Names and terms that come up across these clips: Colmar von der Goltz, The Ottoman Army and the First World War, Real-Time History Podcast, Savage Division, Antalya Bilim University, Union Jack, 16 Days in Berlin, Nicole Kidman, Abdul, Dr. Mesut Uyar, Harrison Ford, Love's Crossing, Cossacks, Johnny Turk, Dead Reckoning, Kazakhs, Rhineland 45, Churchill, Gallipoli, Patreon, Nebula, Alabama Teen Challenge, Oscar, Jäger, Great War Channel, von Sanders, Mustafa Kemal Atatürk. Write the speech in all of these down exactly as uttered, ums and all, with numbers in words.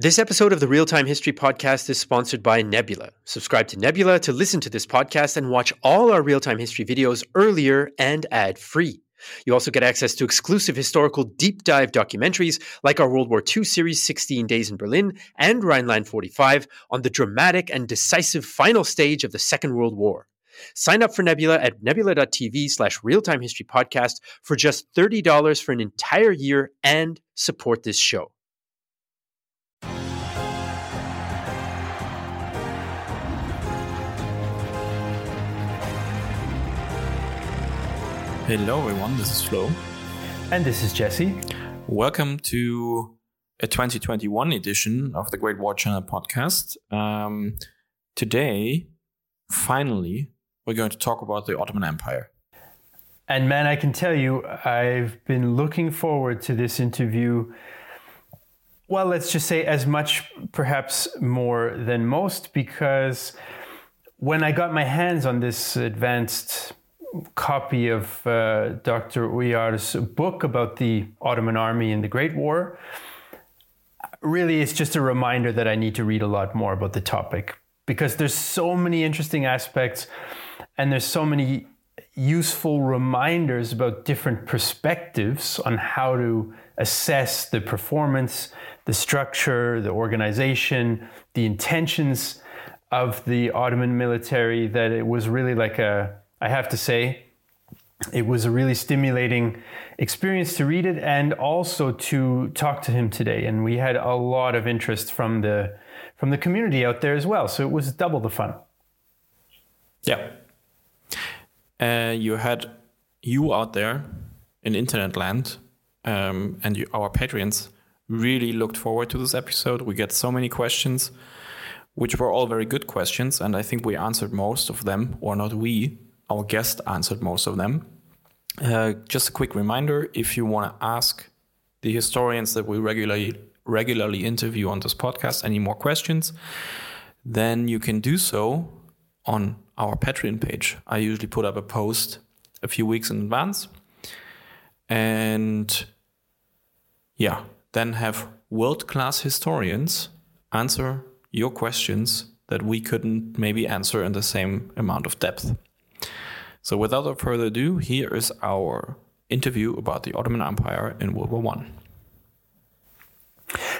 This episode of the Real-Time History Podcast is sponsored by Nebula. Subscribe to Nebula to listen to this podcast and watch all our Real-Time History videos earlier and ad-free. You also get access to exclusive historical deep dive documentaries like our World War Two series sixteen days in Berlin and Rhineland forty-five on the dramatic and decisive final stage of the Second World War. Sign up for Nebula at nebula.tv slash Real-Time History Podcast for just thirty dollars for an entire year and support this show. Hello everyone, this is Flo. And this is Jesse. Welcome to a twenty twenty-one edition of the Great War Channel podcast. Um, today, finally, we're going to talk about the Ottoman Empire. And man, I can tell you, I've been looking forward to this interview, well, let's just say as much, perhaps more than most, because when I got my hands on this advanced copy of uh, Doctor Uyar's book about the Ottoman Army and the Great War, really it's just a reminder that I need to read a lot more about the topic, because there's so many interesting aspects and there's so many useful reminders about different perspectives on how to assess the performance, the structure, the organization, the intentions of the Ottoman military, that it was really like a I have to say, it was a really stimulating experience to read it and also to talk to him today. And we had a lot of interest from the from the community out there as well. So it was double the fun. Yeah. Uh, you had you out there in internet land um, and you, our patrons really looked forward to this episode. We get so many questions, which were all very good questions. And I think we answered most of them, or not we. Our guest answered most of them. Uh, just a quick reminder, if you want to ask the historians that we regularly regularly interview on this podcast any more questions, then you can do so on our Patreon page. I usually put up a post a few weeks in advance. And yeah, then have world-class historians answer your questions that we couldn't maybe answer in the same amount of depth. So without further ado, here is our interview about the Ottoman Empire in World War One.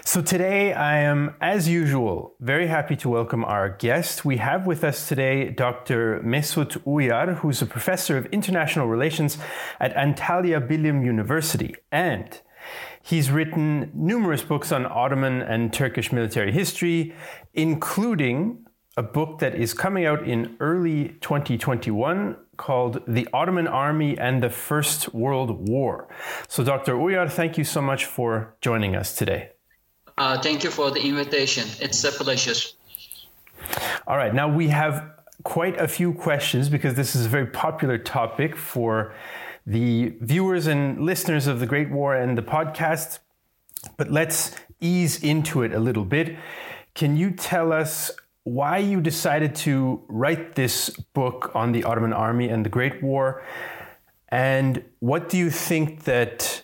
So today I am, as usual, very happy to welcome our guest. We have with us today Doctor Mesut Uyar, who's a professor of international relations at Antalya Bilim University. And he's written numerous books on Ottoman and Turkish military history, including a book that is coming out in early twenty twenty-one called The Ottoman Army and the First World War. So Doctor Uyar, thank you so much for joining us today. Uh, thank you for the invitation. It's a pleasure. All right. Now we have quite a few questions because this is a very popular topic for the viewers and listeners of the Great War and the podcast. But let's ease into it a little bit. Can you tell us why you decided to write this book on the Ottoman Army and the Great War, and what do you think that,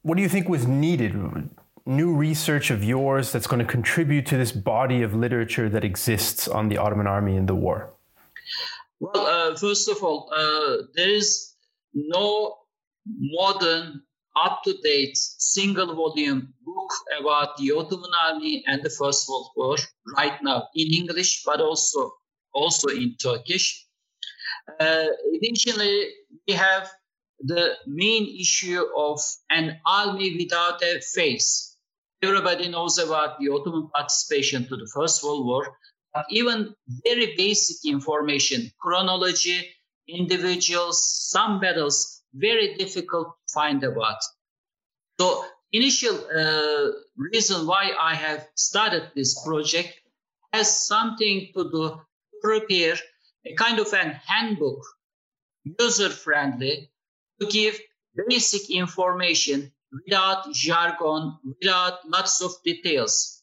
what do you think was needed? New research of yours that's going to contribute to this body of literature that exists on the Ottoman Army and the war? Well, uh, first of all, uh, there is no modern, up-to-date single-volume book about the Ottoman Army and the First World War right now in English, but also, also in Turkish. Uh, additionally, we have the main issue of an army without a face. Everybody knows about the Ottoman participation to the First World War, but even very basic information, chronology, individuals, some battles, very difficult to find about. So initial uh, reason why I have started this project has something to do prepare a kind of an handbook, user-friendly, to give basic information without jargon, without lots of details.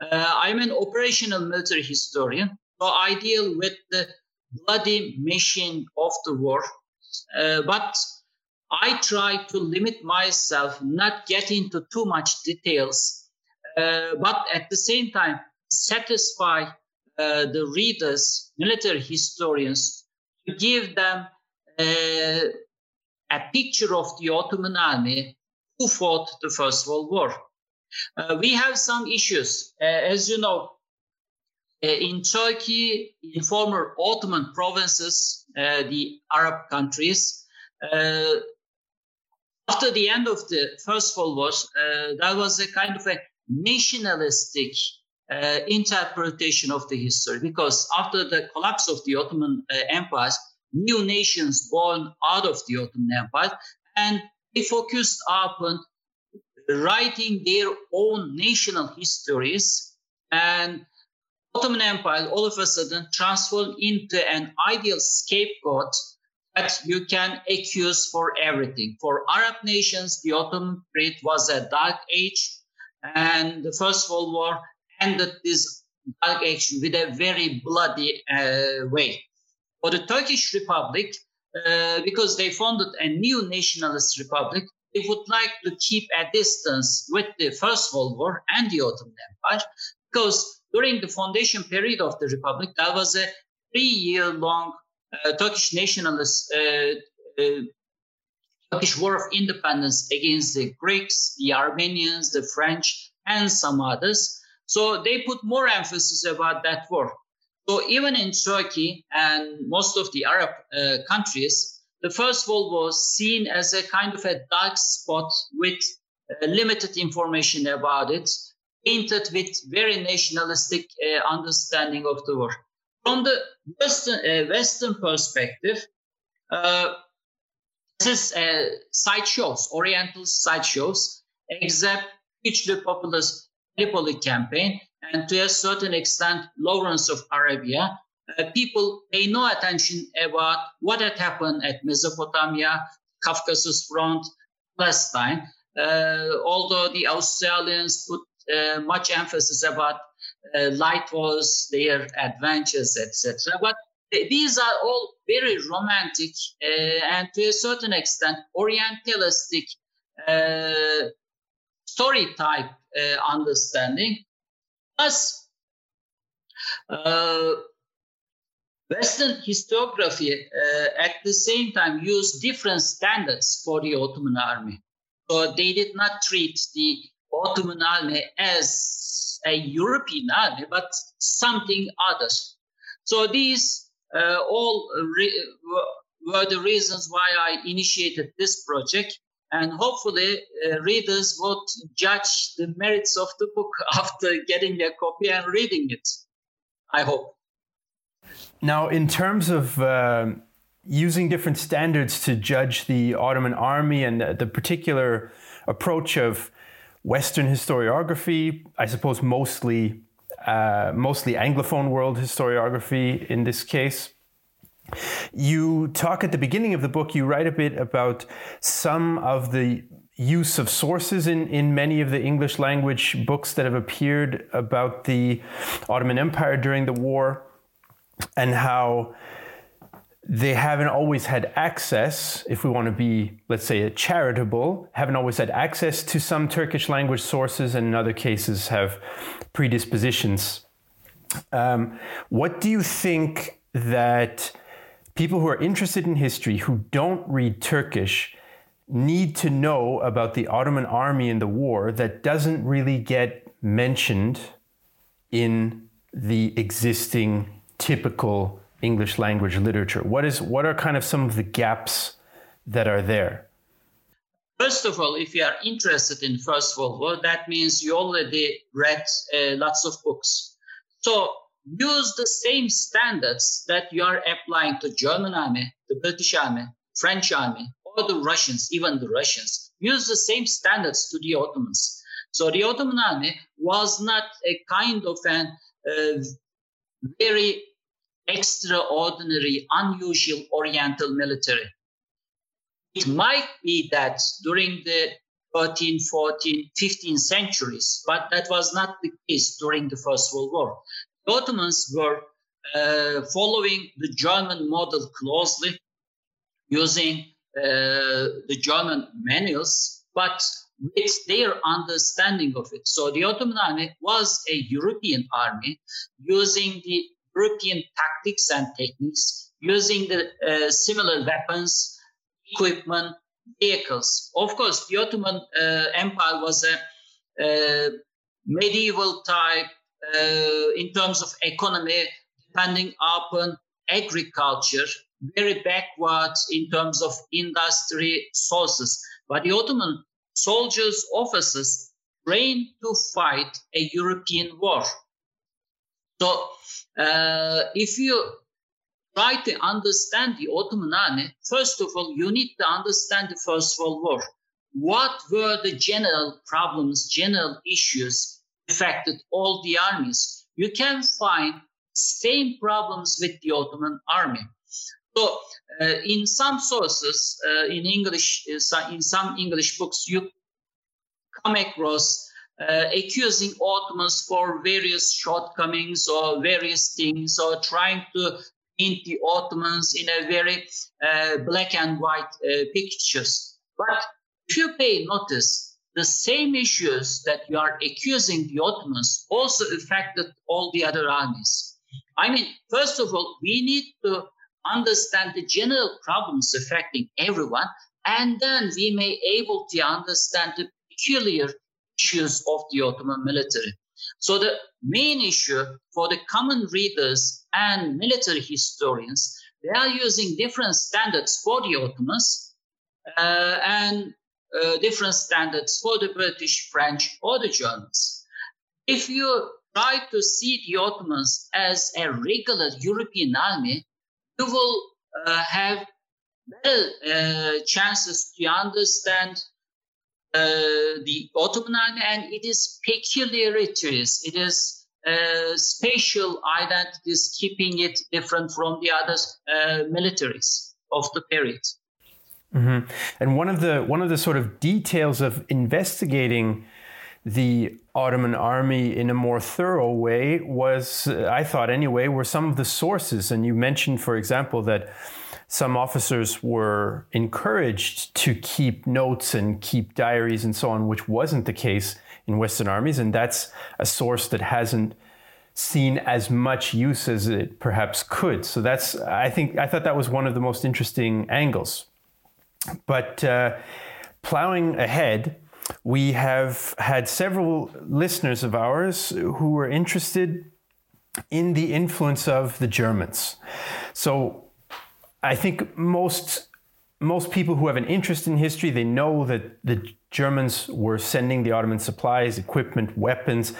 Uh, I'm an operational military historian, so I deal with the bloody machine of the war, uh, but I try to limit myself, not get into too much details, uh, but at the same time satisfy uh, the readers, military historians, to give them uh, a picture of the Ottoman army who fought the First World War. Uh, we have some issues. Uh, as you know, uh, in Turkey, in former Ottoman provinces, uh, the Arab countries, uh, after the end of the First World War, uh, there was a kind of a nationalistic uh, interpretation of the history, because after the collapse of the Ottoman uh, Empire, new nations born out of the Ottoman Empire, and they focused upon writing their own national histories, and Ottoman Empire all of a sudden transformed into an ideal scapegoat that you can accuse for everything. For Arab nations, the Ottoman period was a dark age, and the First World War ended this dark age with a very bloody uh, way. For the Turkish Republic, uh, because they founded a new nationalist republic, they would like to keep a distance with the First World War and the Ottoman Empire, because during the foundation period of the republic, there was a three-year-long uh, Turkish nationalist uh, uh, Turkish War of Independence against the Greeks, the Armenians, the French, and some others. So they put more emphasis about that war. So even in Turkey and most of the Arab uh, countries, the First World War was seen as a kind of a dark spot with uh, limited information about it, painted with very nationalistic uh, understanding of the war. From the Western, uh, Western perspective, uh, this is uh, sideshows, Oriental sideshows, except hugely popular Gallipoli campaign, and to a certain extent, Lawrence of Arabia. Uh, people pay no attention about what had happened at Mesopotamia, Caucasus Front, Palestine, uh, although the Australians put uh, much emphasis about uh, light wars, their adventures, et cetera. But these are all very romantic uh, and to a certain extent Orientalistic uh, story type uh, understanding. Plus, uh, Western historiography uh, at the same time used different standards for the Ottoman army. So they did not treat the Ottoman army as a European army, but something other. So these uh, all re- were the reasons why I initiated this project. And hopefully uh, readers would judge the merits of the book after getting a copy and reading it, I hope. Now, in terms of uh, using different standards to judge the Ottoman army and the, the particular approach of Western historiography, I suppose mostly uh, mostly Anglophone world historiography in this case, you talk at the beginning of the book, you write a bit about some of the use of sources in, in many of the English language books that have appeared about the Ottoman Empire during the war, and how they haven't always had access, if we want to be, let's say, charitable, haven't always had access to some Turkish language sources, and in other cases have predispositions. Um, what do you think that people who are interested in history, who don't read Turkish, need to know about the Ottoman army in the war that doesn't really get mentioned in the existing typical English language literature? What is what are kind of some of the gaps that are there? First of all, if you are interested in First World War, that means you already read uh, lots of books. So use the same standards that you are applying to German army, the British army, French army, or the Russians, even the Russians. Use the same standards to the Ottomans. So the Ottoman army was not a kind of an uh, very extraordinary, unusual Oriental military. It might be that during the thirteenth, fourteenth, fifteenth centuries, but that was not the case during the First World War. The Ottomans were uh, following the German model closely, using uh, the German manuals, but It's their understanding of it. So the Ottoman army was a European army using the European tactics and techniques, using the uh, similar weapons, equipment, vehicles. Of course, the Ottoman uh, Empire was a uh, medieval type uh, in terms of economy, depending upon agriculture, very backward in terms of industry sources. But the Ottoman soldiers, officers, trained to fight a European war. So uh, if you try to understand the Ottoman army, first of all, you need to understand the First World War. What were the general problems, general issues affected all the armies? You can find same problems with the Ottoman army. So uh, in some sources, uh, in English, in some English books, you come across uh, accusing Ottomans for various shortcomings or various things, or trying to paint the Ottomans in a very uh, black and white uh, pictures. But if you pay notice, the same issues that you are accusing the Ottomans also affected all the other armies. I mean, first of all, we need to understand the general problems affecting everyone, and then we may able to understand the peculiar issues of the Ottoman military. So the main issue for the common readers and military historians, they are using different standards for the Ottomans uh, and uh, different standards for the British, French, or the Germans. If you try to see the Ottomans as a regular European army, you will uh, have better uh, chances to understand uh, the Ottoman army and its peculiarities. It is uh, spatial identities, keeping it different from the other uh, militaries of the period. Mm-hmm. And one of the one of the sort of details of investigating the Ottoman army in a more thorough way was, uh, I thought anyway, were some of the sources. And you mentioned, for example, that some officers were encouraged to keep notes and keep diaries and so on, which wasn't the case in Western armies. And that's a source that hasn't seen as much use as it perhaps could. So that's, I think, I thought that was one of the most interesting angles. But uh, plowing ahead, we have had several listeners of ours who were interested in the influence of the Germans. So I think most most people who have an interest in history, they know that the Germans were sending the Ottoman supplies, equipment, weapons,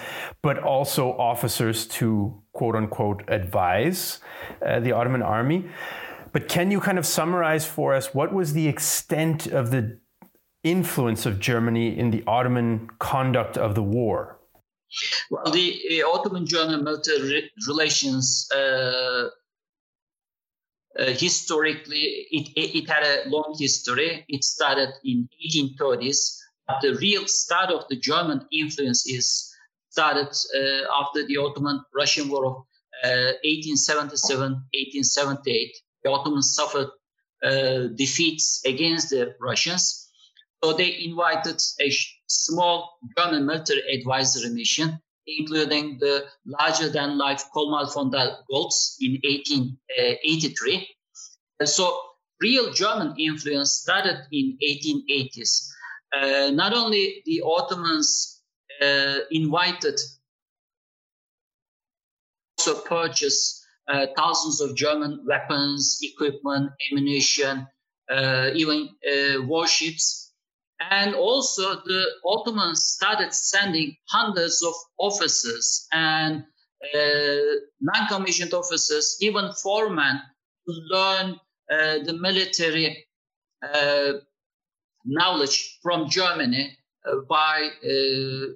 but also officers to quote unquote advise uh, the Ottoman army. But can you kind of summarize for us what was the extent of the influence of Germany in the Ottoman conduct of the war? Well, the uh, Ottoman-German military re- relations uh, uh, historically, it, it, it had a long history. It started in eighteen thirties. The real start of the German influence is started uh, after the Ottoman-Russian War of uh, eighteen seventy-seven eighteen seventy-eight. The Ottomans suffered uh, defeats against the Russians. So they invited a small German military advisory mission, including the larger-than-life Colmar von der Goltz in eighteen eighty-three. So real German influence started in eighteen eighties. Uh, not only the Ottomans uh, invited, also purchased uh, thousands of German weapons, equipment, ammunition, uh, even uh, warships. And also the Ottomans started sending hundreds of officers and uh, non-commissioned officers, even foremen, to learn uh, the military uh, knowledge from Germany uh, by uh,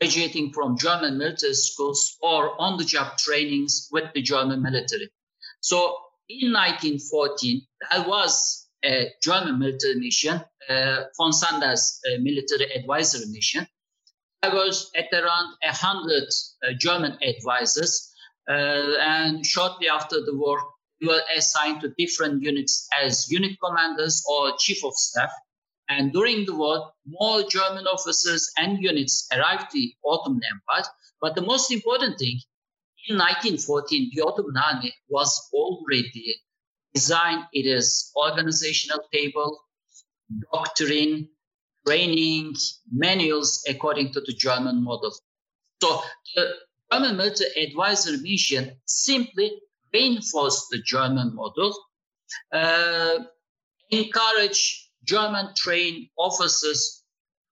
graduating from German military schools or on-the-job trainings with the German military. So in nineteen fourteen, there was a German military mission, Uh, von Sanders uh, military advisory mission. There was at around one hundred uh, German advisors, uh, and shortly after the war, they were assigned to different units as unit commanders or chief of staff. And during the war, more German officers and units arrived to the Ottoman Empire. But the most important thing, in nineteen fourteen, the Ottoman Army was already designed. It is organizational table, doctrine, training, manuals according to the German model. So the German military advisory mission simply reinforced the German model, uh, encouraged German-trained officers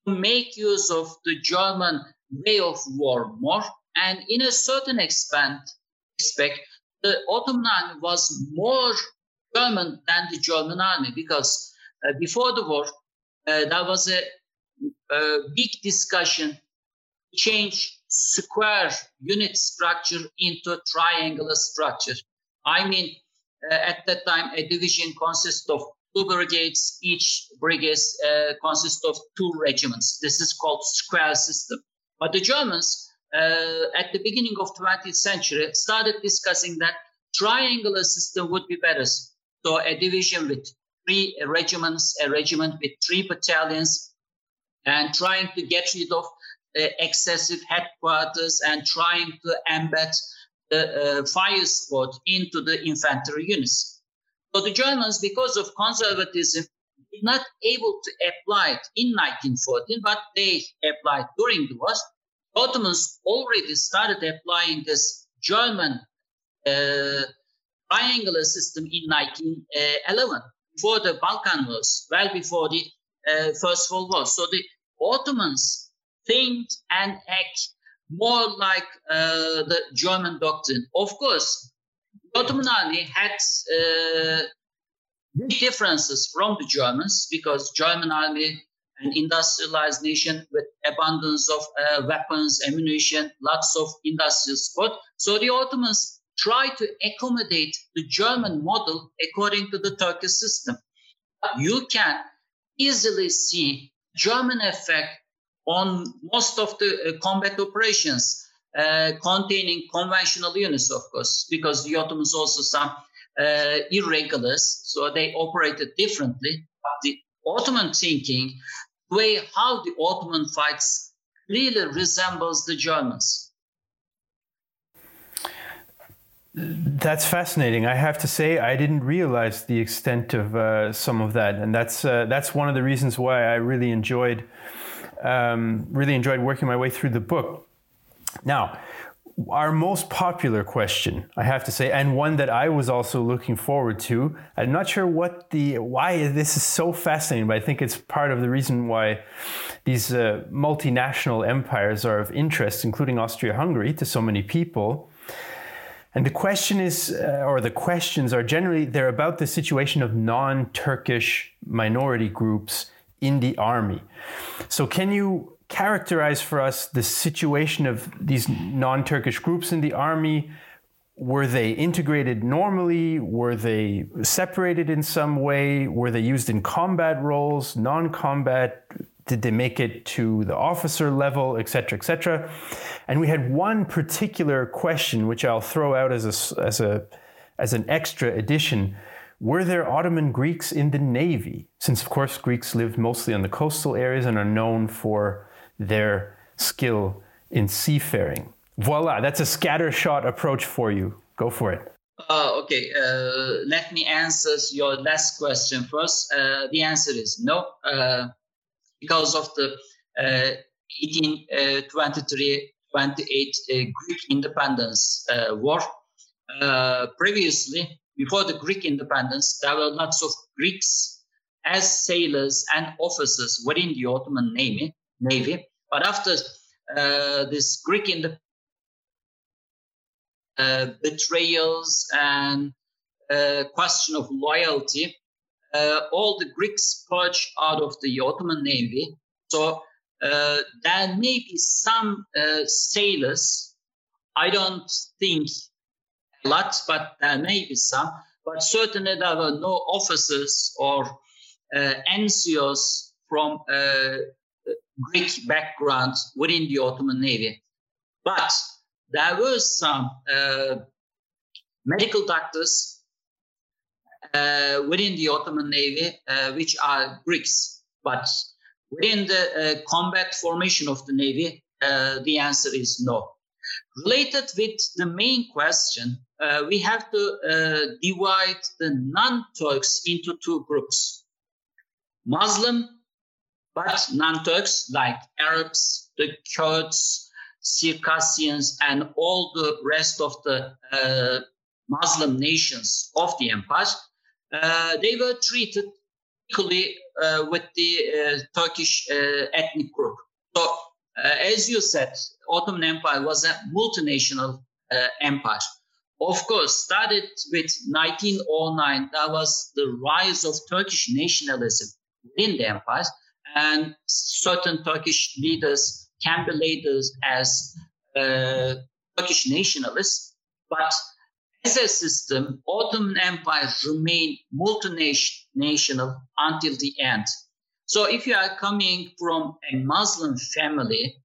to make use of the German way of war more, and in a certain extent, the Ottoman Army was more German than the German Army, because uh, before the war, uh, there was a, a big discussion to change square unit structure into triangular structure. I mean, uh, at that time, a division consists of two brigades, each brigade uh, consists of two regiments. This is called square system. But the Germans, uh, at the beginning of twentieth century, started discussing that triangular system would be better. So a division with three regiments, a regiment with three battalions, and trying to get rid of uh, excessive headquarters and trying to embed the uh, fire squad into the infantry units. So the Germans, because of conservatism, did not able to apply it in nineteen fourteen, but they applied during the war. The Ottomans already started applying this German uh, triangular system in nineteen eleven, before the Balkan Wars, well before the uh, First World War. So the Ottomans think and act more like uh, the German doctrine. Of course, the Ottoman Army had uh, differences from the Germans, because German army, an industrialized nation with abundance of uh, weapons, ammunition, lots of industrial support. So the Ottomans tried to accommodate the German model according to the Turkish system. You can easily see German effect on most of the uh, combat operations. Uh, containing conventional units, of course, because the Ottomans also some uh, irregulars, so they operated differently. But the Ottoman thinking, the way how the Ottoman fights, really resembles the Germans. That's fascinating. I have to say, I didn't realize the extent of uh, some of that, and that's uh, that's one of the reasons why I really enjoyed um, really enjoyed working my way through the book. Now, our most popular question, I have to say, and one that I was also looking forward to. I'm not sure what the why this is so fascinating, but I think it's part of the reason why these uh, multinational empires are of interest, including Austria-Hungary, to so many people. And the question is, uh, or the questions are generally, they're about the situation of non-Turkish minority groups in the army. So can you characterize for us the situation of these non-Turkish groups in the army? Were they integrated normally? Were they separated in some way? Were they used in combat roles, non-combat? Did they make it to the officer level, et cetera, et cetera? And we had one particular question, which I'll throw out as a, as a, as an extra addition. Were there Ottoman Greeks in the navy? Since, of course, Greeks lived mostly on the coastal areas and are known for their skill in seafaring. Voila, that's a scattershot approach for you. Go for it. Uh, okay, uh, let me answer your last question first. Uh, the answer is no. Uh, because of the eighteen twenty-three twenty-eight uh, uh, Greek independence uh, war, uh, previously, before the Greek independence, there were lots of Greeks as sailors and officers within the Ottoman Navy. Navy. But after uh, this Greek ind- uh, betrayals and uh, question of loyalty, uh, all the Greeks purged out of the Ottoman Navy. So uh, there may be some uh, sailors. I don't think a lot, but there may be some. But certainly there were no officers or uh, N C Os from uh, Greek background within the Ottoman Navy. But there were some uh, medical doctors uh, within the Ottoman Navy, uh, which are Greeks. But within the uh, combat formation of the Navy, uh, the answer is no. Related with the main question, uh, we have to uh, divide the non-Turks into two groups. Muslim, but non-Turks like Arabs, the Kurds, Circassians, and all the rest of the uh, Muslim nations of the empire, uh, they were treated equally uh, with the uh, Turkish uh, ethnic group. So, uh, as you said, Ottoman Empire was a multinational uh, empire. Of course, started with nineteen oh nine, that was the rise of Turkish nationalism within the empire, and certain Turkish leaders can be labeled as uh, Turkish nationalists, but as a system, Ottoman Empire remained multinational until the end. So if you are coming from a Muslim family,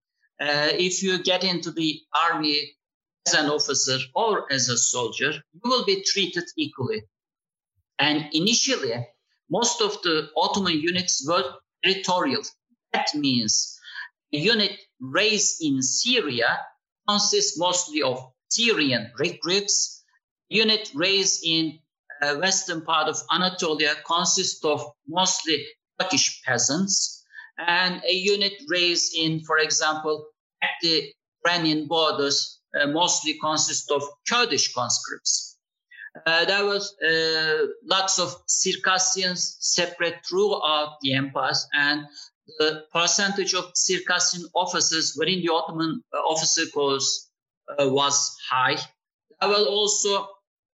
uh, if you get into the army as an officer or as a soldier, you will be treated equally. And initially, most of the Ottoman units were territorial. That means a unit raised in Syria consists mostly of Syrian recruits. Unit raised in uh, western part of Anatolia consists of mostly Turkish peasants, and a unit raised in, for example, at the Iranian borders uh, mostly consists of Kurdish conscripts. Uh, there was uh, lots of Circassians separate throughout the empires, and the percentage of Circassian officers within the Ottoman uh, officer corps uh, was high. There were also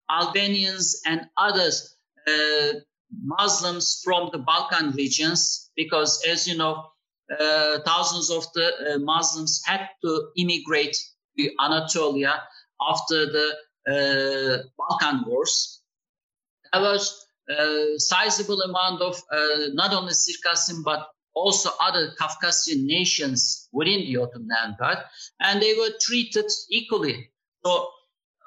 Albanians and other uh, Muslims from the Balkan regions, because as you know, uh, thousands of the uh, Muslims had to immigrate to Anatolia after the uh, Balkan Wars. There was a sizable amount of uh, not only Circassian but also other Caucasian nations within the Ottoman Empire, and they were treated equally. So,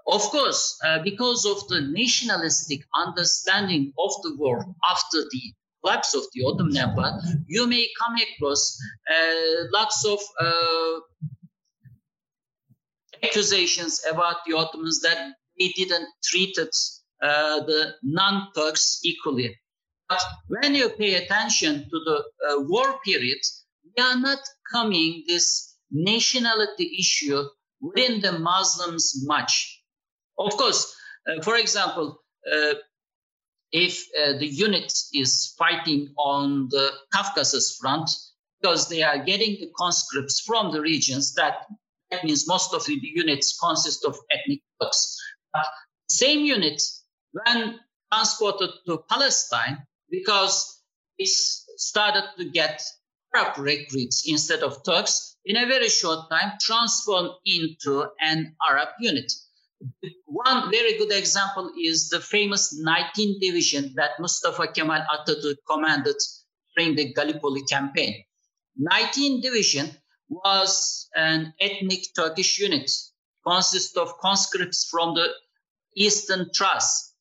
of course, uh, because of the nationalistic understanding of the war after the collapse of the Ottoman Empire, you may come across uh, lots of uh, accusations about the Ottomans that they didn't treat it, uh, the non-Turks equally. But when you pay attention to the uh, war period, we are not coming this nationality issue within the Muslims much. Of course, uh, for example, uh, if uh, the unit is fighting on the Caucasus front, because they are getting the conscripts from the regions, that, that means most of the units consist of ethnic Turks. Uh, same unit, when transported to Palestine, because it started to get Arab recruits instead of Turks, in a very short time transformed into an Arab unit. One very good example is the famous nineteenth Division that Mustafa Kemal Atatürk commanded during the Gallipoli campaign. nineteenth Division was an ethnic Turkish unit, consists of conscripts from the Eastern Thrace.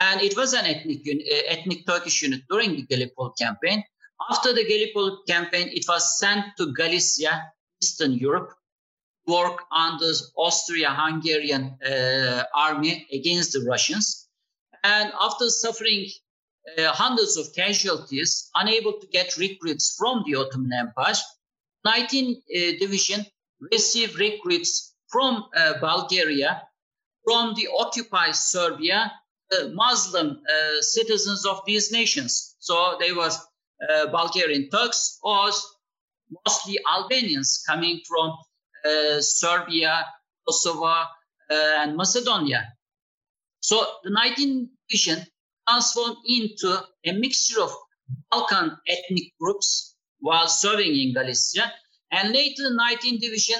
And it was an ethnic, ethnic Turkish unit during the Gallipoli campaign. After the Gallipoli campaign, it was sent to Galicia, Eastern Europe, work under Austria-Hungarian uh, army against the Russians. And after suffering uh, hundreds of casualties, unable to get recruits from the Ottoman Empire, nineteenth uh, Division received recruits from uh, Bulgaria, from the occupied Serbia, the Muslim uh, citizens of these nations. So they were uh, Bulgarian Turks or mostly Albanians coming from Uh, Serbia, Kosovo, uh, and Macedonia. So the nineteenth Division transformed into a mixture of Balkan ethnic groups while serving in Galicia, and later the nineteenth Division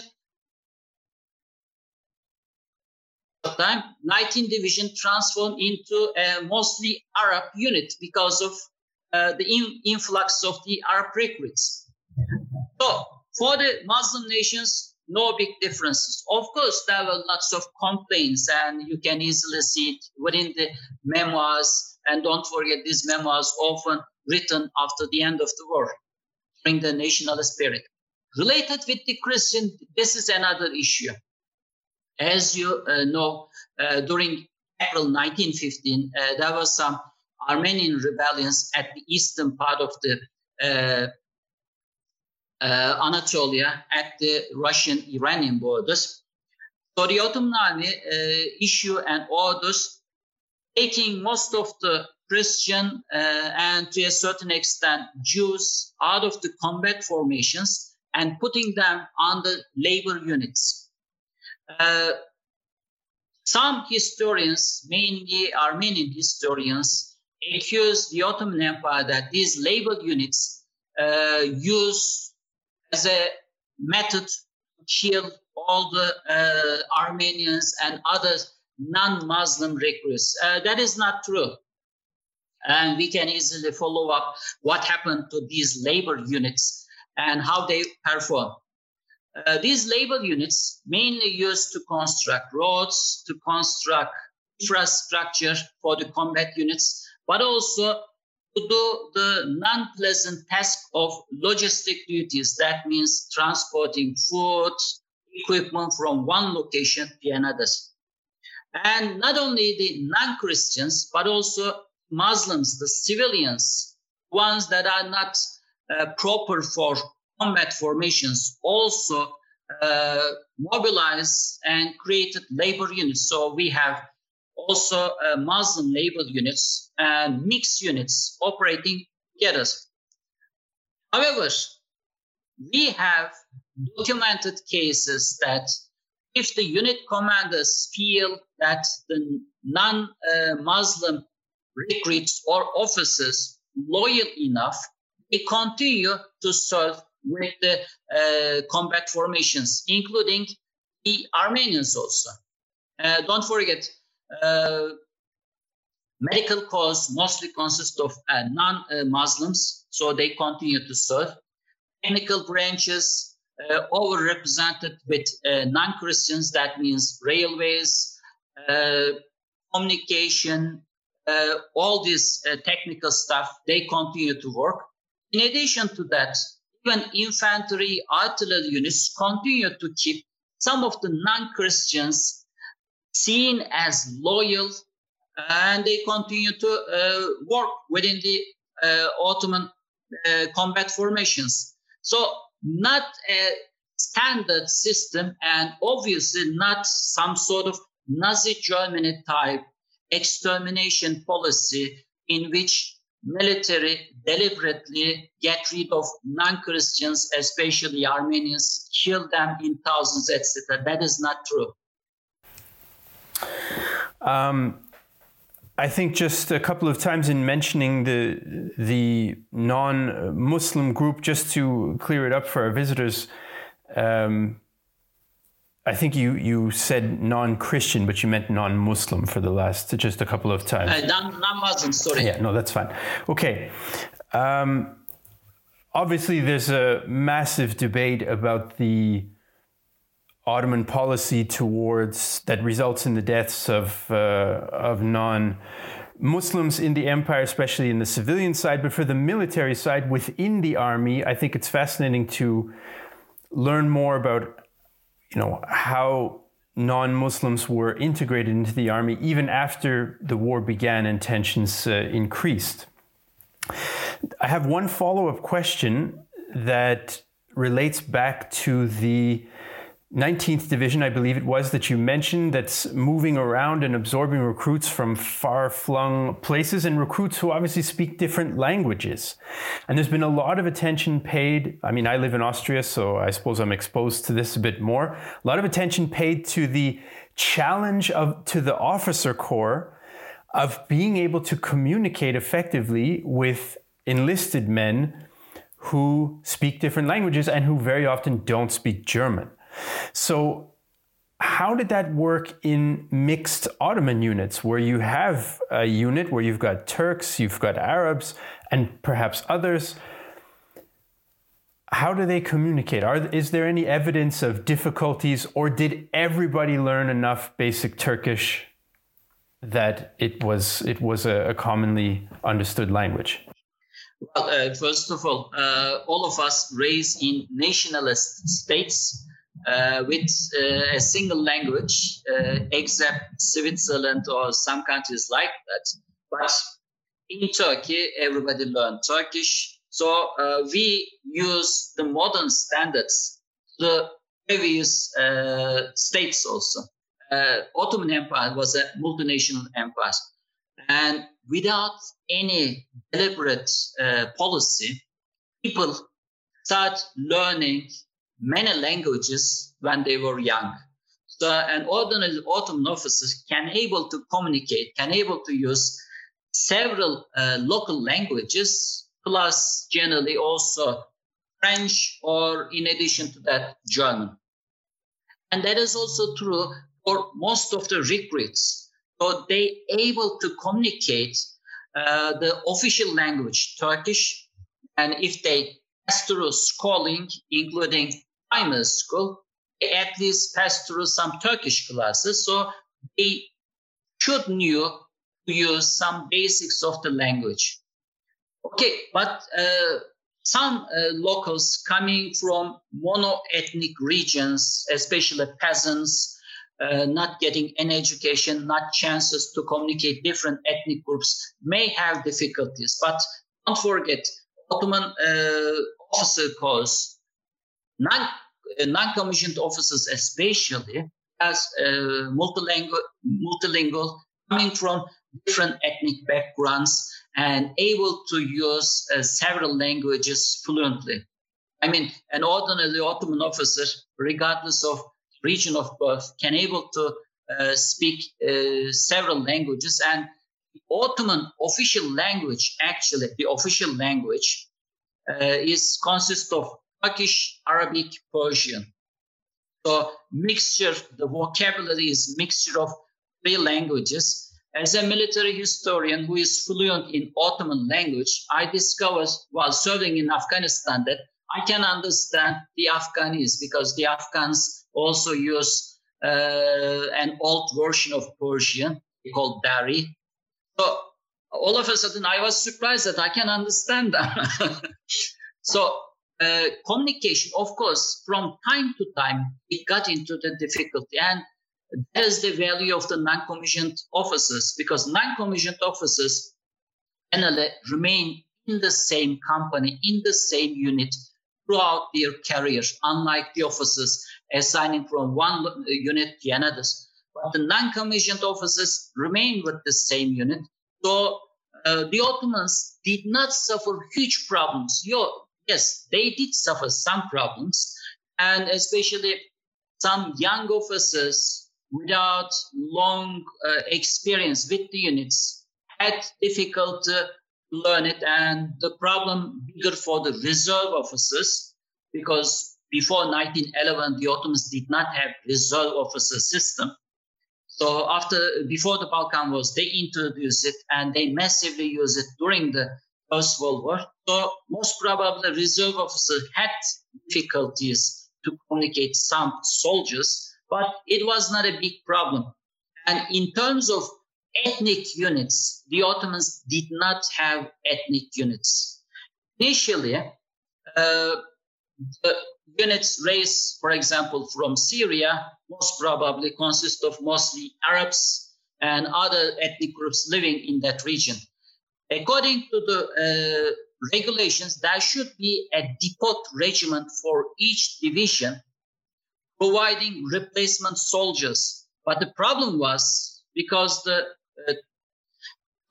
time, nineteenth Division transformed into a mostly Arab unit because of uh, the in- influx of the Arab recruits. So for the Muslim nations, no big differences. Of course, there were lots of complaints, and you can easily see it within the memoirs And don't forget, these memoirs often written after the end of the war, bring the national spirit. Related with the Christian, this is another issue. As you uh, know, uh, during April nineteen fifteen, uh, there were some Armenian rebellions at the eastern part of the uh, uh, Anatolia at the Russian-Iranian borders. So the Ottoman Army uh, issued an orders taking most of the Christian uh, and to a certain extent Jews out of the combat formations and putting them under labor units. Uh, some historians, mainly Armenian historians, accuse the Ottoman Empire that these labor units uh, used as a method to kill all the uh, Armenians and other non-Muslim recruits. Uh, that is not true. And we can easily follow up what happened to these labor units and how they perform. Uh, these labor units mainly used to construct roads, to construct infrastructure for the combat units, but also to do the non-pleasant task of logistic duties. That means transporting food, equipment from one location to another. And not only the non-Christians, but also Muslims, the civilians, ones that are not uh, proper for combat formations, also uh, mobilized and created labor units. So we have also uh, Muslim labor units and mixed units operating together. However, we have documented cases that if the unit commanders feel that the non-Muslim uh, recruits or officers loyal enough, they continue to serve with the uh, combat formations, including the Armenians also. Uh, don't forget, uh, medical corps mostly consist of uh, non-Muslims, so they continue to serve. Technical branches Uh, overrepresented with uh, non-Christians, that means railways, uh, communication, uh, all this uh, technical stuff, they continue to work. In addition to that, even infantry, artillery units continue to keep some of the non-Christians seen as loyal, and they continue to uh, work within the uh, Ottoman uh, combat formations. So, not a standard system, and obviously not some sort of Nazi Germany type extermination policy in which military deliberately get rid of non-Christians, especially Armenians, kill them in thousands, et cetera. That is not true. Um. I think just a couple of times in mentioning the the non-Muslim group, just to clear it up for our visitors, um, I think you, you said non-Christian, but you meant non-Muslim for the last, just a couple of times. Uh, non, non-Muslim, sorry. Yeah, no, that's fine. Okay. Um, obviously, there's a massive debate about the Ottoman policy towards that results in the deaths of uh, of non-Muslims in the empire, especially in the civilian side. But for the military side within the army, I think it's fascinating to learn more about, you know, how non-Muslims were integrated into the army even after the war began and tensions uh, increased. I have one follow-up question that relates back to the nineteenth Division, I believe it was, that you mentioned, that's moving around and absorbing recruits from far-flung places, and recruits who obviously speak different languages. And there's been a lot of attention paid, I mean, I live in Austria, so I suppose I'm exposed to this a bit more, a lot of attention paid to the challenge of to the officer corps of being able to communicate effectively with enlisted men who speak different languages and who very often don't speak German. So how did that work in mixed Ottoman units, where you have a unit where you've got Turks, you've got Arabs, and perhaps others? How do they communicate? Are, is there any evidence of difficulties, or did everybody learn enough basic Turkish that it was it was a, a commonly understood language? Well, uh, first of all, uh, all of us raised in nationalist states uh, with uh, a single language, uh, except Switzerland or some countries like that. But in Turkey, everybody learned Turkish. So uh, we use the modern standards, the previous uh, states also. Uh, Ottoman Empire was a multinational empire. And without any deliberate uh, policy, people start learning many languages when they were young. So an ordinary Ottoman officer can able to communicate, can able to use several uh, local languages, plus generally also French, or in addition to that, German. And that is also true for most of the recruits. So they able to communicate uh, the official language, Turkish, and if they pass through schooling, including primary school, they at least pass through some Turkish classes, so they should know to use some basics of the language. Okay, but uh, some uh, locals coming from mono-ethnic regions, especially peasants, Uh, not getting an education, not chances to communicate different ethnic groups, may have difficulties. But don't forget, Ottoman uh, officer corps, non, uh, non-commissioned officers especially, as uh, multilingual, multilingual, coming from different ethnic backgrounds and able to use uh, several languages fluently. I mean, an ordinary Ottoman officer, regardless of region of birth, can able to uh, speak uh, several languages, and the Ottoman official language, actually the official language, uh, is consists of Turkish, Arabic, Persian. So mixture, the vocabulary is mixture of three languages. As a military historian who is fluent in Ottoman language, I discovered while serving in Afghanistan that I can understand the Afghanis, because the Afghans also use uh, an old version of Persian called Dari. So all of a sudden, I was surprised that I can understand them. So uh, communication, of course, from time to time, it got into the difficulty. And that is the value of the non-commissioned officers, because non-commissioned officers generally remain in the same company, in the same unit throughout their career, unlike the officers assigning from one unit to another. But the non-commissioned officers remain with the same unit. So uh, the Ottomans did not suffer huge problems. Yes, they did suffer some problems, and especially some young officers without long uh, experience with the units had difficulty uh, learn it, and the problem bigger for the reserve officers, because before nineteen eleven the Ottomans did not have reserve officer system. So after before the Balkan Wars, they introduced it, and they massively used it during the First World War. So most probably reserve officers had difficulties to communicate some soldiers, but it was not a big problem. And in terms of ethnic units, the Ottomans did not have ethnic units. Initially, uh, the units raised, for example, from Syria, most probably consist of mostly Arabs and other ethnic groups living in that region. According to the uh, regulations, there should be a depot regiment for each division, providing replacement soldiers. But the problem was, because the Uh,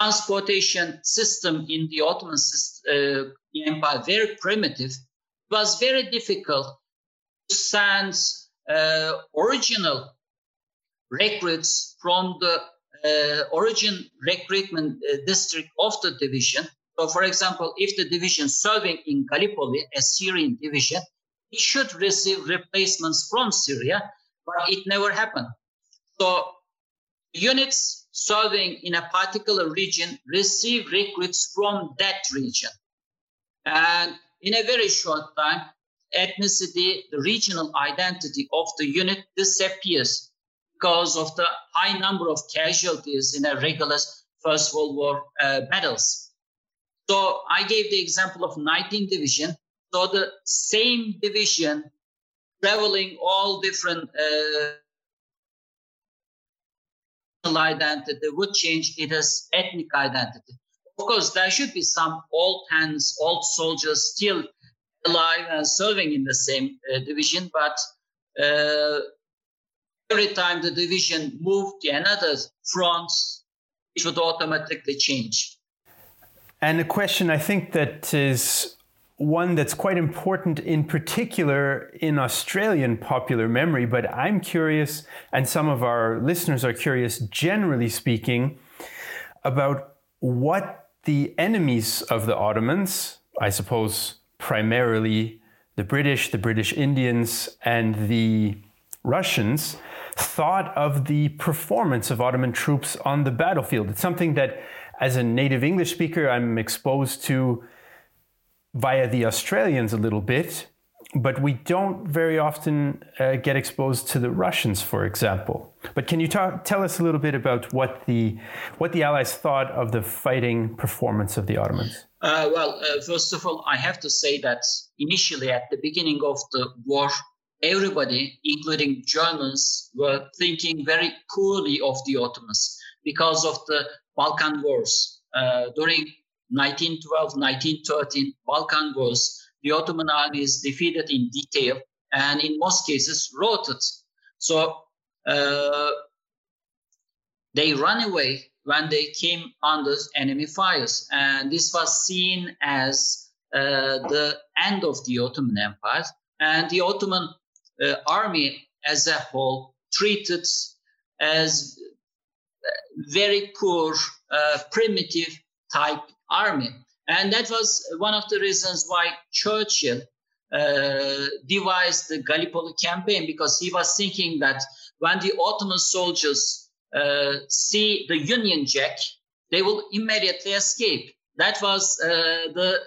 transportation system in the Ottoman system, uh, Empire, very primitive, it was very difficult to send uh, original recruits from the uh, origin recruitment uh, district of the division. So, for example, if the division serving in Gallipoli, a Syrian division, it should receive replacements from Syria, but it never happened. So units serving in a particular region receive recruits from that region. And in a very short time, ethnicity, the regional identity of the unit disappears, because of the high number of casualties in a regular First World War uh, battles. So I gave the example of nineteenth Division. So the same division traveling all different uh, identity would change it as ethnic identity. Of course, there should be some old hands, old soldiers still alive and serving in the same uh, division, but uh, every time the division moved to another front, it would automatically change. And a question I think that is one that's quite important, in particular in Australian popular memory, but I'm curious, and some of our listeners are curious, generally speaking, about what the enemies of the Ottomans, I suppose primarily the British, the British Indians, and the Russians, thought of the performance of Ottoman troops on the battlefield. It's something that, as a native English speaker, I'm exposed to via the Australians a little bit, but we don't very often uh, get exposed to the Russians, for example. But can you talk, tell us a little bit about what the what the Allies thought of the fighting performance of the Ottomans? Uh, well, uh, first of all, I have to say that initially at the beginning of the war, everybody, including Germans, were thinking very poorly of the Ottomans because of the Balkan Wars. Uh, during nineteen twelve, nineteen thirteen Balkan Wars, the Ottoman army is defeated in detail and in most cases routed. So uh, they ran away when they came under enemy fires. And this was seen as uh, the end of the Ottoman Empire. And the Ottoman uh, army as a whole treated as very poor, uh, primitive type army. And that was one of the reasons why Churchill uh, devised the Gallipoli campaign, because he was thinking that when the Ottoman soldiers uh, see the Union Jack, they will immediately escape. That was uh, the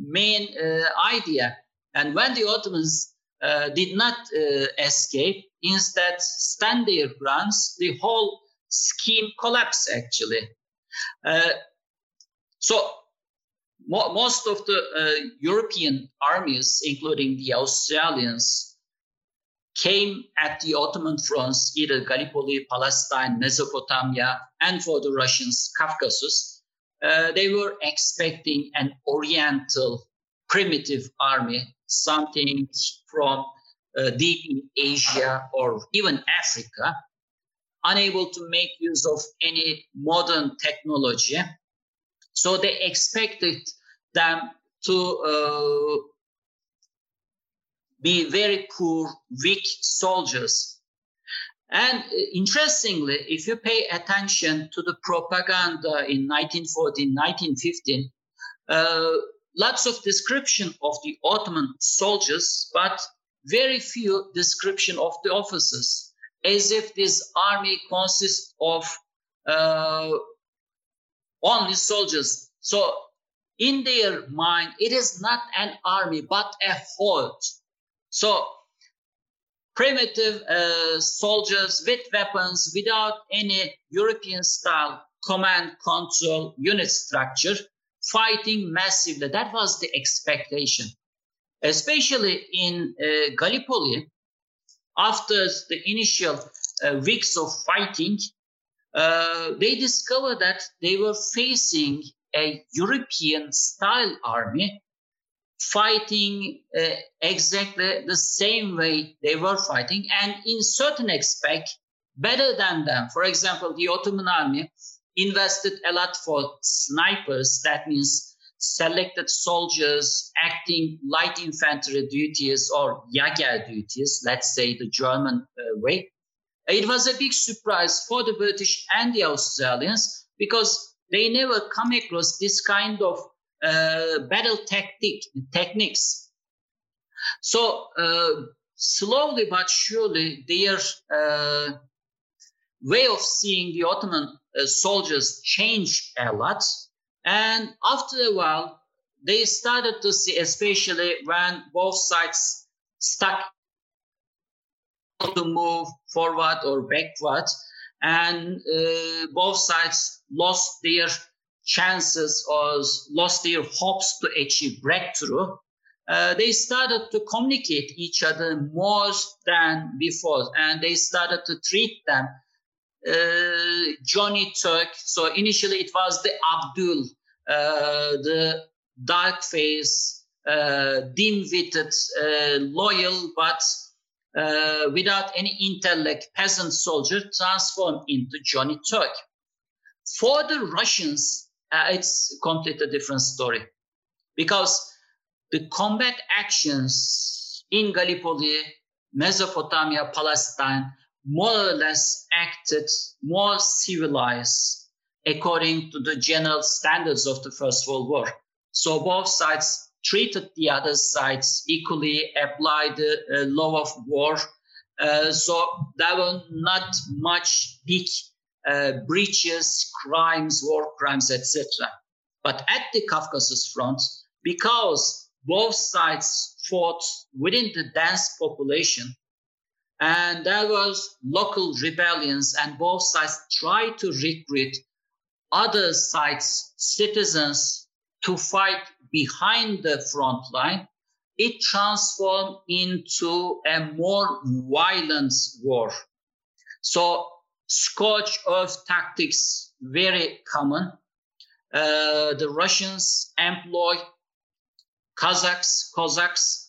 main uh, idea. And when the Ottomans uh, did not uh, escape, instead stand their grounds, the whole scheme collapsed, actually. Uh, so mo- most of the uh, European armies, including the Australians, came at the Ottoman fronts, either Gallipoli, Palestine, Mesopotamia, and for the Russians, Caucasus. Uh, they were expecting an Oriental, primitive army, something from uh, deep in Asia or even Africa, unable to make use of any modern technology. So they expected them to uh, be very poor, weak soldiers. And interestingly, if you pay attention to the propaganda in nineteen fourteen, nineteen fifteen, uh, lots of description of the Ottoman soldiers, but very few description of the officers, as if this army consists of uh, only soldiers. So in their mind, it is not an army, but a horde. So primitive uh, soldiers with weapons, without any European-style command control unit structure, fighting massively. That was the expectation, especially in uh, Gallipoli. After the initial uh, weeks of fighting, uh, they discovered that they were facing a European-style army fighting uh, exactly the same way they were fighting, and in certain aspects, better than them. For example, the Ottoman army invested a lot for snipers. That means selected soldiers acting light infantry duties or Jäger duties, let's say the German uh, way. It was a big surprise for the British and the Australians, because they never come across this kind of uh, battle tactic techniques. So uh, slowly but surely, their uh, way of seeing the Ottoman Uh, soldiers changed a lot, and after a while they started to see, especially when both sides stuck to move forward or backward, and uh, both sides lost their chances or lost their hopes to achieve breakthrough. Uh, they started to communicate each other more than before, and they started to treat them. Uh, Johnny Turk, so initially it was the Abdul, uh, the dark-faced, uh, dim-witted, uh, loyal, but uh, without any intellect peasant soldier, transformed into Johnny Turk. For the Russians, uh, it's a completely different story, because the combat actions in Gallipoli, Mesopotamia, Palestine, more or less acted more civilized according to the general standards of the First World War. So both sides treated the other sides equally, applied the uh, law of war. Uh, so there were not much big uh, breaches, crimes, war crimes, et cetera. But at the Caucasus front, because both sides fought within the dense population, and there was local rebellions, and both sides tried to recruit other sides' citizens to fight behind the front line, it transformed into a more violent war. So scorched earth tactics, very common. Uh, the Russians employ Kazakhs, Cossacks,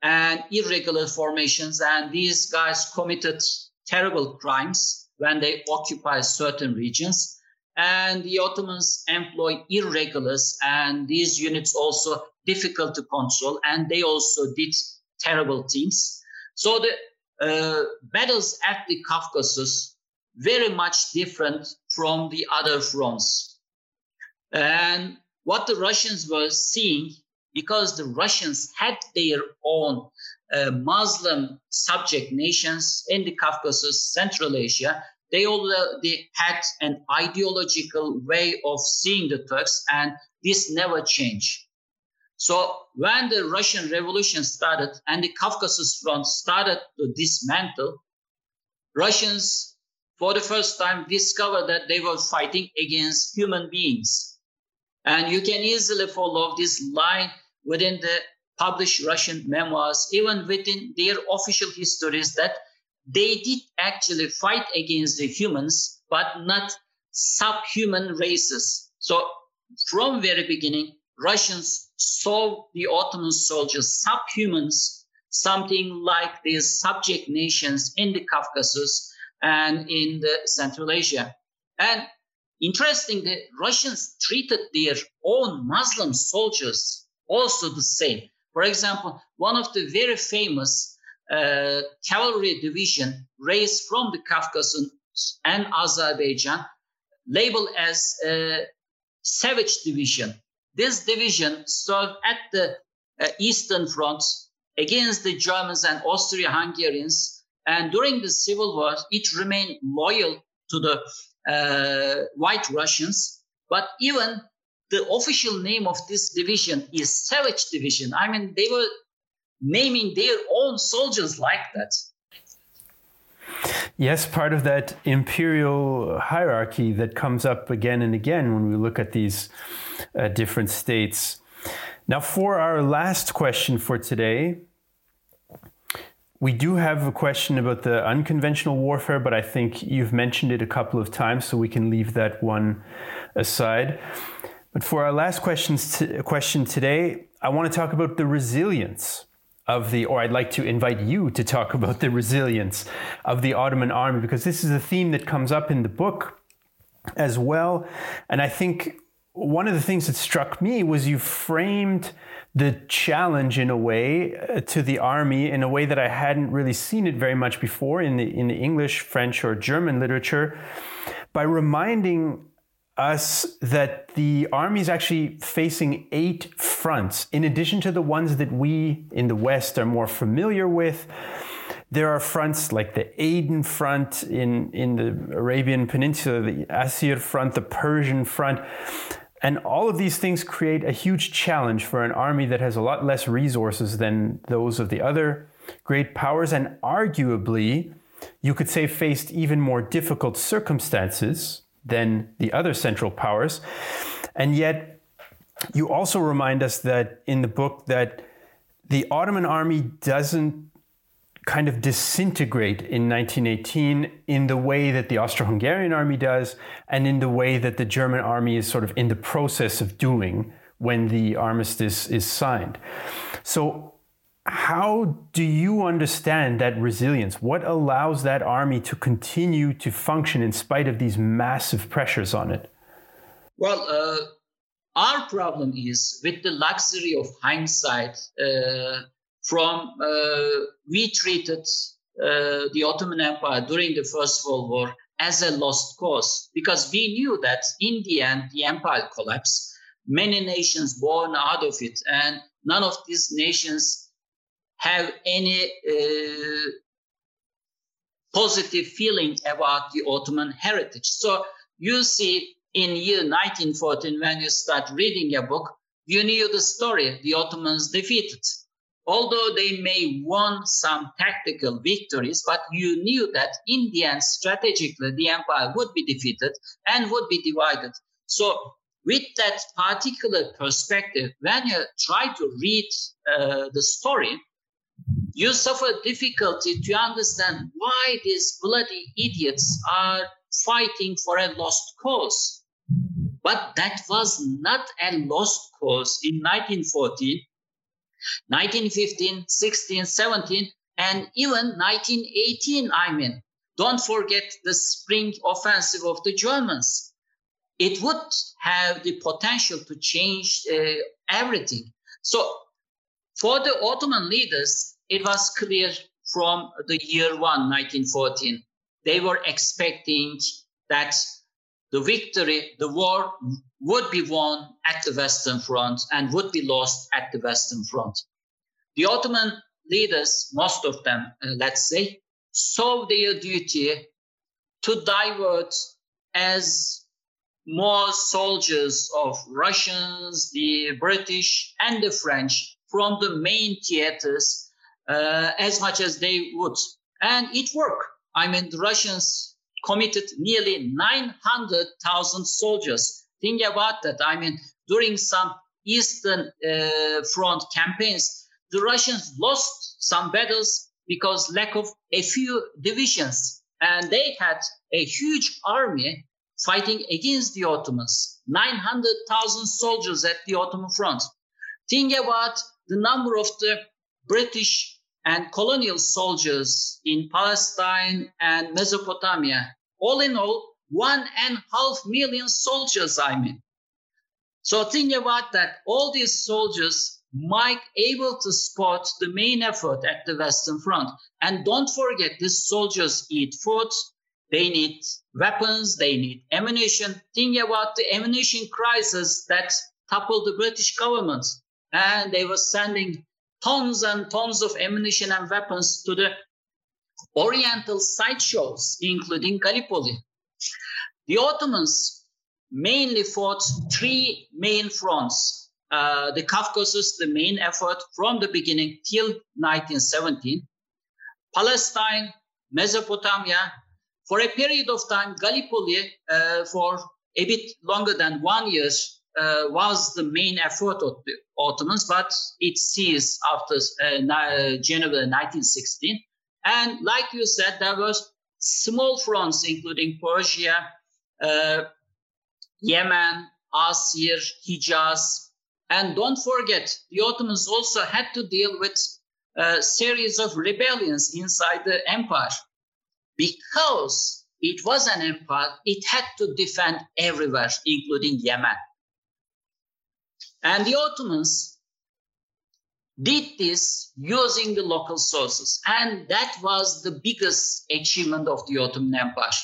and irregular formations, and these guys committed terrible crimes when they occupy certain regions, and the Ottomans employ irregulars, and these units also difficult to control, and they also did terrible things. So the uh, battles at the Caucasus very much different from the other fronts. And what the Russians were seeing, because the Russians had their own uh, Muslim subject nations in the Caucasus, Central Asia, they already had an ideological way of seeing the Turks, and this never changed. So when the Russian Revolution started and the Caucasus front started to dismantle, Russians for the first time discovered that they were fighting against human beings. And you can easily follow this line within the published Russian memoirs, even within their official histories, that they did actually fight against the humans, but not subhuman races. So from very beginning, Russians saw the Ottoman soldiers, subhumans, something like their subject nations in the Caucasus and in the Central Asia. And interesting, the Russians treated their own Muslim soldiers also the same. For example, one of the very famous uh, cavalry division raised from the Caucasus and Azerbaijan, labeled as uh, Savage Division. This division served at the uh, Eastern Front against the Germans and Austria-Hungarians. And during the Civil War, it remained loyal to the Uh, White Russians, but even the official name of this division is Savage Division. I mean, they were naming their own soldiers like that. Yes, part of that imperial hierarchy that comes up again and again when we look at these uh, different states. Now, for our last question for today, we do have a question about the unconventional warfare, but I think you've mentioned it a couple of times, so we can leave that one aside. But for our last questions to, question today, I want to talk about the resilience of the, or I'd like to invite you to talk about the resilience of the Ottoman army, because this is a theme that comes up in the book as well. And I think one of the things that struck me was you framed the challenge in a way uh, to the army in a way that I hadn't really seen it very much before in the in the English, French, or German literature, by reminding us that the army is actually facing eight fronts. In addition to the ones that we in the West are more familiar with, there are fronts like the Aden Front in, in the Arabian Peninsula, the Asir Front, the Persian Front. And all of these things create a huge challenge for an army that has a lot less resources than those of the other great powers, and arguably, you could say, faced even more difficult circumstances than the other Central Powers. And yet, you also remind us that in the book that the Ottoman army doesn't kind of disintegrate in nineteen eighteen in the way that the Austro-Hungarian army does, and in the way that the German army is sort of in the process of doing when the armistice is signed. So how do you understand that resilience? What allows that army to continue to function in spite of these massive pressures on it? Well, uh, our problem is with the luxury of hindsight uh, from uh, we treated uh, the Ottoman Empire during the First World War as a lost cause, because we knew that in the end, the empire collapsed, many nations born out of it, and none of these nations have any uh, positive feeling about the Ottoman heritage. So you see in year nineteen fourteen, when you start reading a book, you knew the story, the Ottomans defeated. Although they may won some tactical victories, but you knew that in the end, strategically, the empire would be defeated and would be divided. So with that particular perspective, when you try to read uh, the story, you suffer difficulty to understand why these bloody idiots are fighting for a lost cause. But that was not a lost cause in nineteen fourteen, nineteen fifteen, sixteen, seventeen, and even nineteen eighteen, I mean. Don't forget the spring offensive of the Germans. It would have the potential to change uh, everything. So for the Ottoman leaders, it was clear from the year one, nineteen fourteen, they were expecting that the victory, the war would be won at the Western Front and would be lost at the Western Front. The Ottoman leaders, most of them, uh, let's say, saw their duty to divert as more soldiers of Russians, the British, and the French from the main theaters Uh, as much as they would. And it worked. I mean, the Russians committed nearly nine hundred thousand soldiers. Think about that. I mean, during some Eastern uh, Front campaigns, the Russians lost some battles because lack of a few divisions. And they had a huge army fighting against the Ottomans, nine hundred thousand soldiers at the Ottoman front. Think about the number of the British and colonial soldiers in Palestine and Mesopotamia. All in all, one and a half million soldiers, I mean. So think about that. All these soldiers might be able to support the main effort at the Western Front. And don't forget, these soldiers eat food. They need weapons. They need ammunition. Think about the ammunition crisis that toppled the British government. And they were sending tons and tons of ammunition and weapons to the Oriental sideshows, including Gallipoli. The Ottomans mainly fought three main fronts. Uh, the Caucasus, the main effort from the beginning till nineteen seventeen. Palestine, Mesopotamia, for a period of time, Gallipoli, uh, for a bit longer than one year, Uh, was the main effort of the Ottomans, but it ceased after uh, uh, January nineteen sixteen. And like you said, there were small fronts, including Persia, uh, Yemen, Asir, Hijaz. And don't forget, the Ottomans also had to deal with a series of rebellions inside the empire. Because it was an empire, it had to defend everywhere, including Yemen. And the Ottomans did this using the local sources. And that was the biggest achievement of the Ottoman Empire.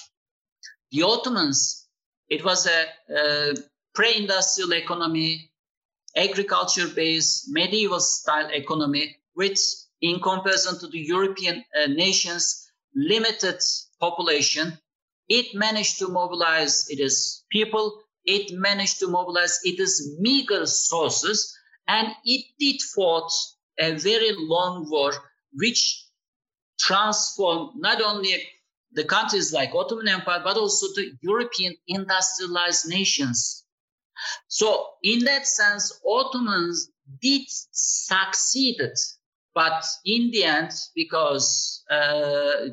The Ottomans, it was a, a pre-industrial economy, agriculture-based, medieval-style economy, which in comparison to the European uh, nations, limited population. It managed to mobilize its people. It managed to mobilize its meager sources, and it did fought a very long war which transformed not only the countries like Ottoman Empire, but also the European industrialized nations. So in that sense, Ottomans did succeeded, but in the end, because uh,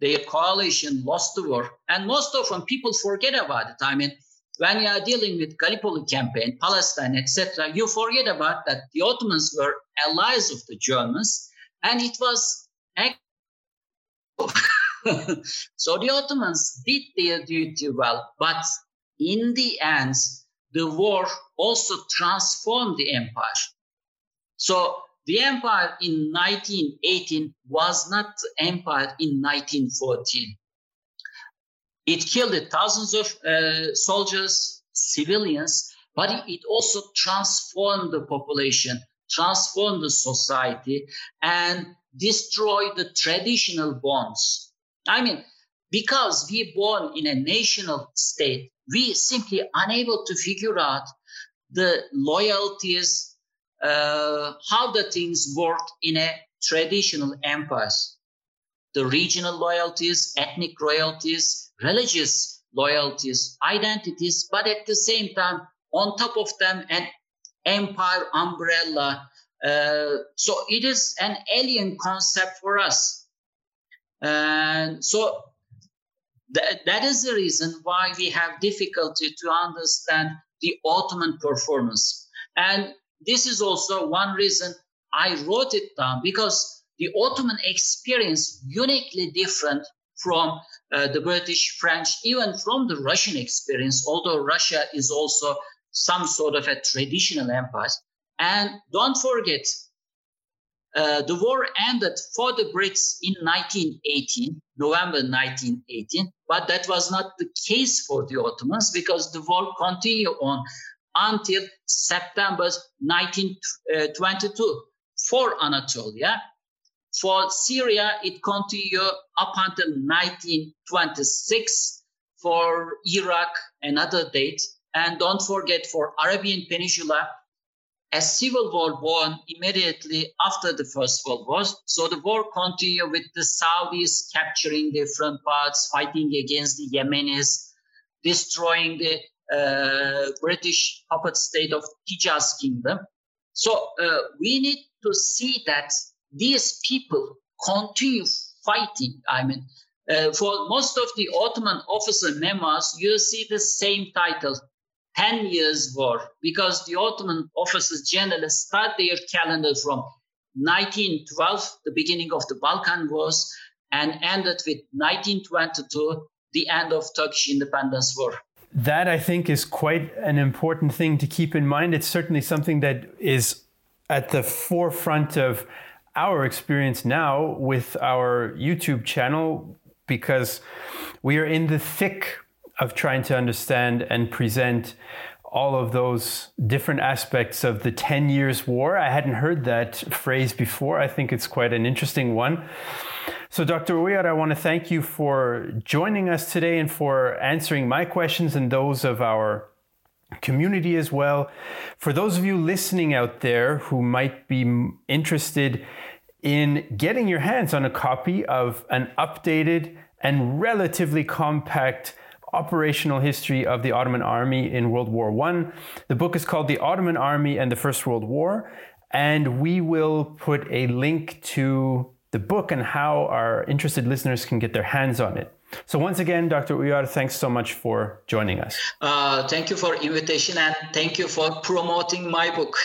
their coalition lost the war, and most often people forget about it. I mean, when you are dealing with Gallipoli campaign, Palestine, et cetera, you forget about that the Ottomans were allies of the Germans, and it was so the Ottomans did their duty well, but in the end, the war also transformed the empire. So the empire in nineteen eighteen was not the empire in nineteen fourteen. It killed thousands of uh, soldiers, civilians, but it also transformed the population, transformed the society, and destroyed the traditional bonds. I mean, because we born in a national state, we simply unable to figure out the loyalties, uh, how the things work in a traditional empire. The regional loyalties, ethnic loyalties, religious loyalties, identities, but at the same time, on top of them, an empire umbrella. Uh, so it is an alien concept for us. And so th- that is the reason why we have difficulty to understand the Ottoman performance. And this is also one reason I wrote it down, because the Ottoman experience uniquely different from uh, the British, French, even from the Russian experience, although Russia is also some sort of a traditional empire. And don't forget, uh, the war ended for the Brits in nineteen eighteen, November nineteen eighteen, but that was not the case for the Ottomans, because the war continued on until September nineteen twenty-two for Anatolia. For Syria, it continued up until nineteen twenty-six, for Iraq, another date. And don't forget, for Arabian Peninsula, a civil war born immediately after the First World War. So the war continued with the Saudis capturing different parts, fighting against the Yemenis, destroying the uh, British puppet state of Hijaz Kingdom. So uh, we need to see that these people continue fighting. I mean, uh, for most of the Ottoman officer memoirs, you see the same title, ten years war, because the Ottoman officers generally start their calendar from nineteen twelve, the beginning of the Balkan Wars, and ended with nineteen twenty-two, the end of Turkish Independence War. That, I think, is quite an important thing to keep in mind. It's certainly something that is at the forefront of our experience now with our YouTube channel, because we are in the thick of trying to understand and present all of those different aspects of the ten years war. I hadn't heard that phrase before. I think it's quite an interesting one. So Doctor Uyar, I want to thank you for joining us today and for answering my questions and those of our community as well. For those of you listening out there who might be interested in getting your hands on a copy of an updated and relatively compact operational history of the Ottoman Army in World War One. The book is called The Ottoman Army and the First World War, and we will put a link to the book and how our interested listeners can get their hands on it. So once again, Doctor Uyar, thanks so much for joining us. Uh, thank you for invitation, and thank you for promoting my book.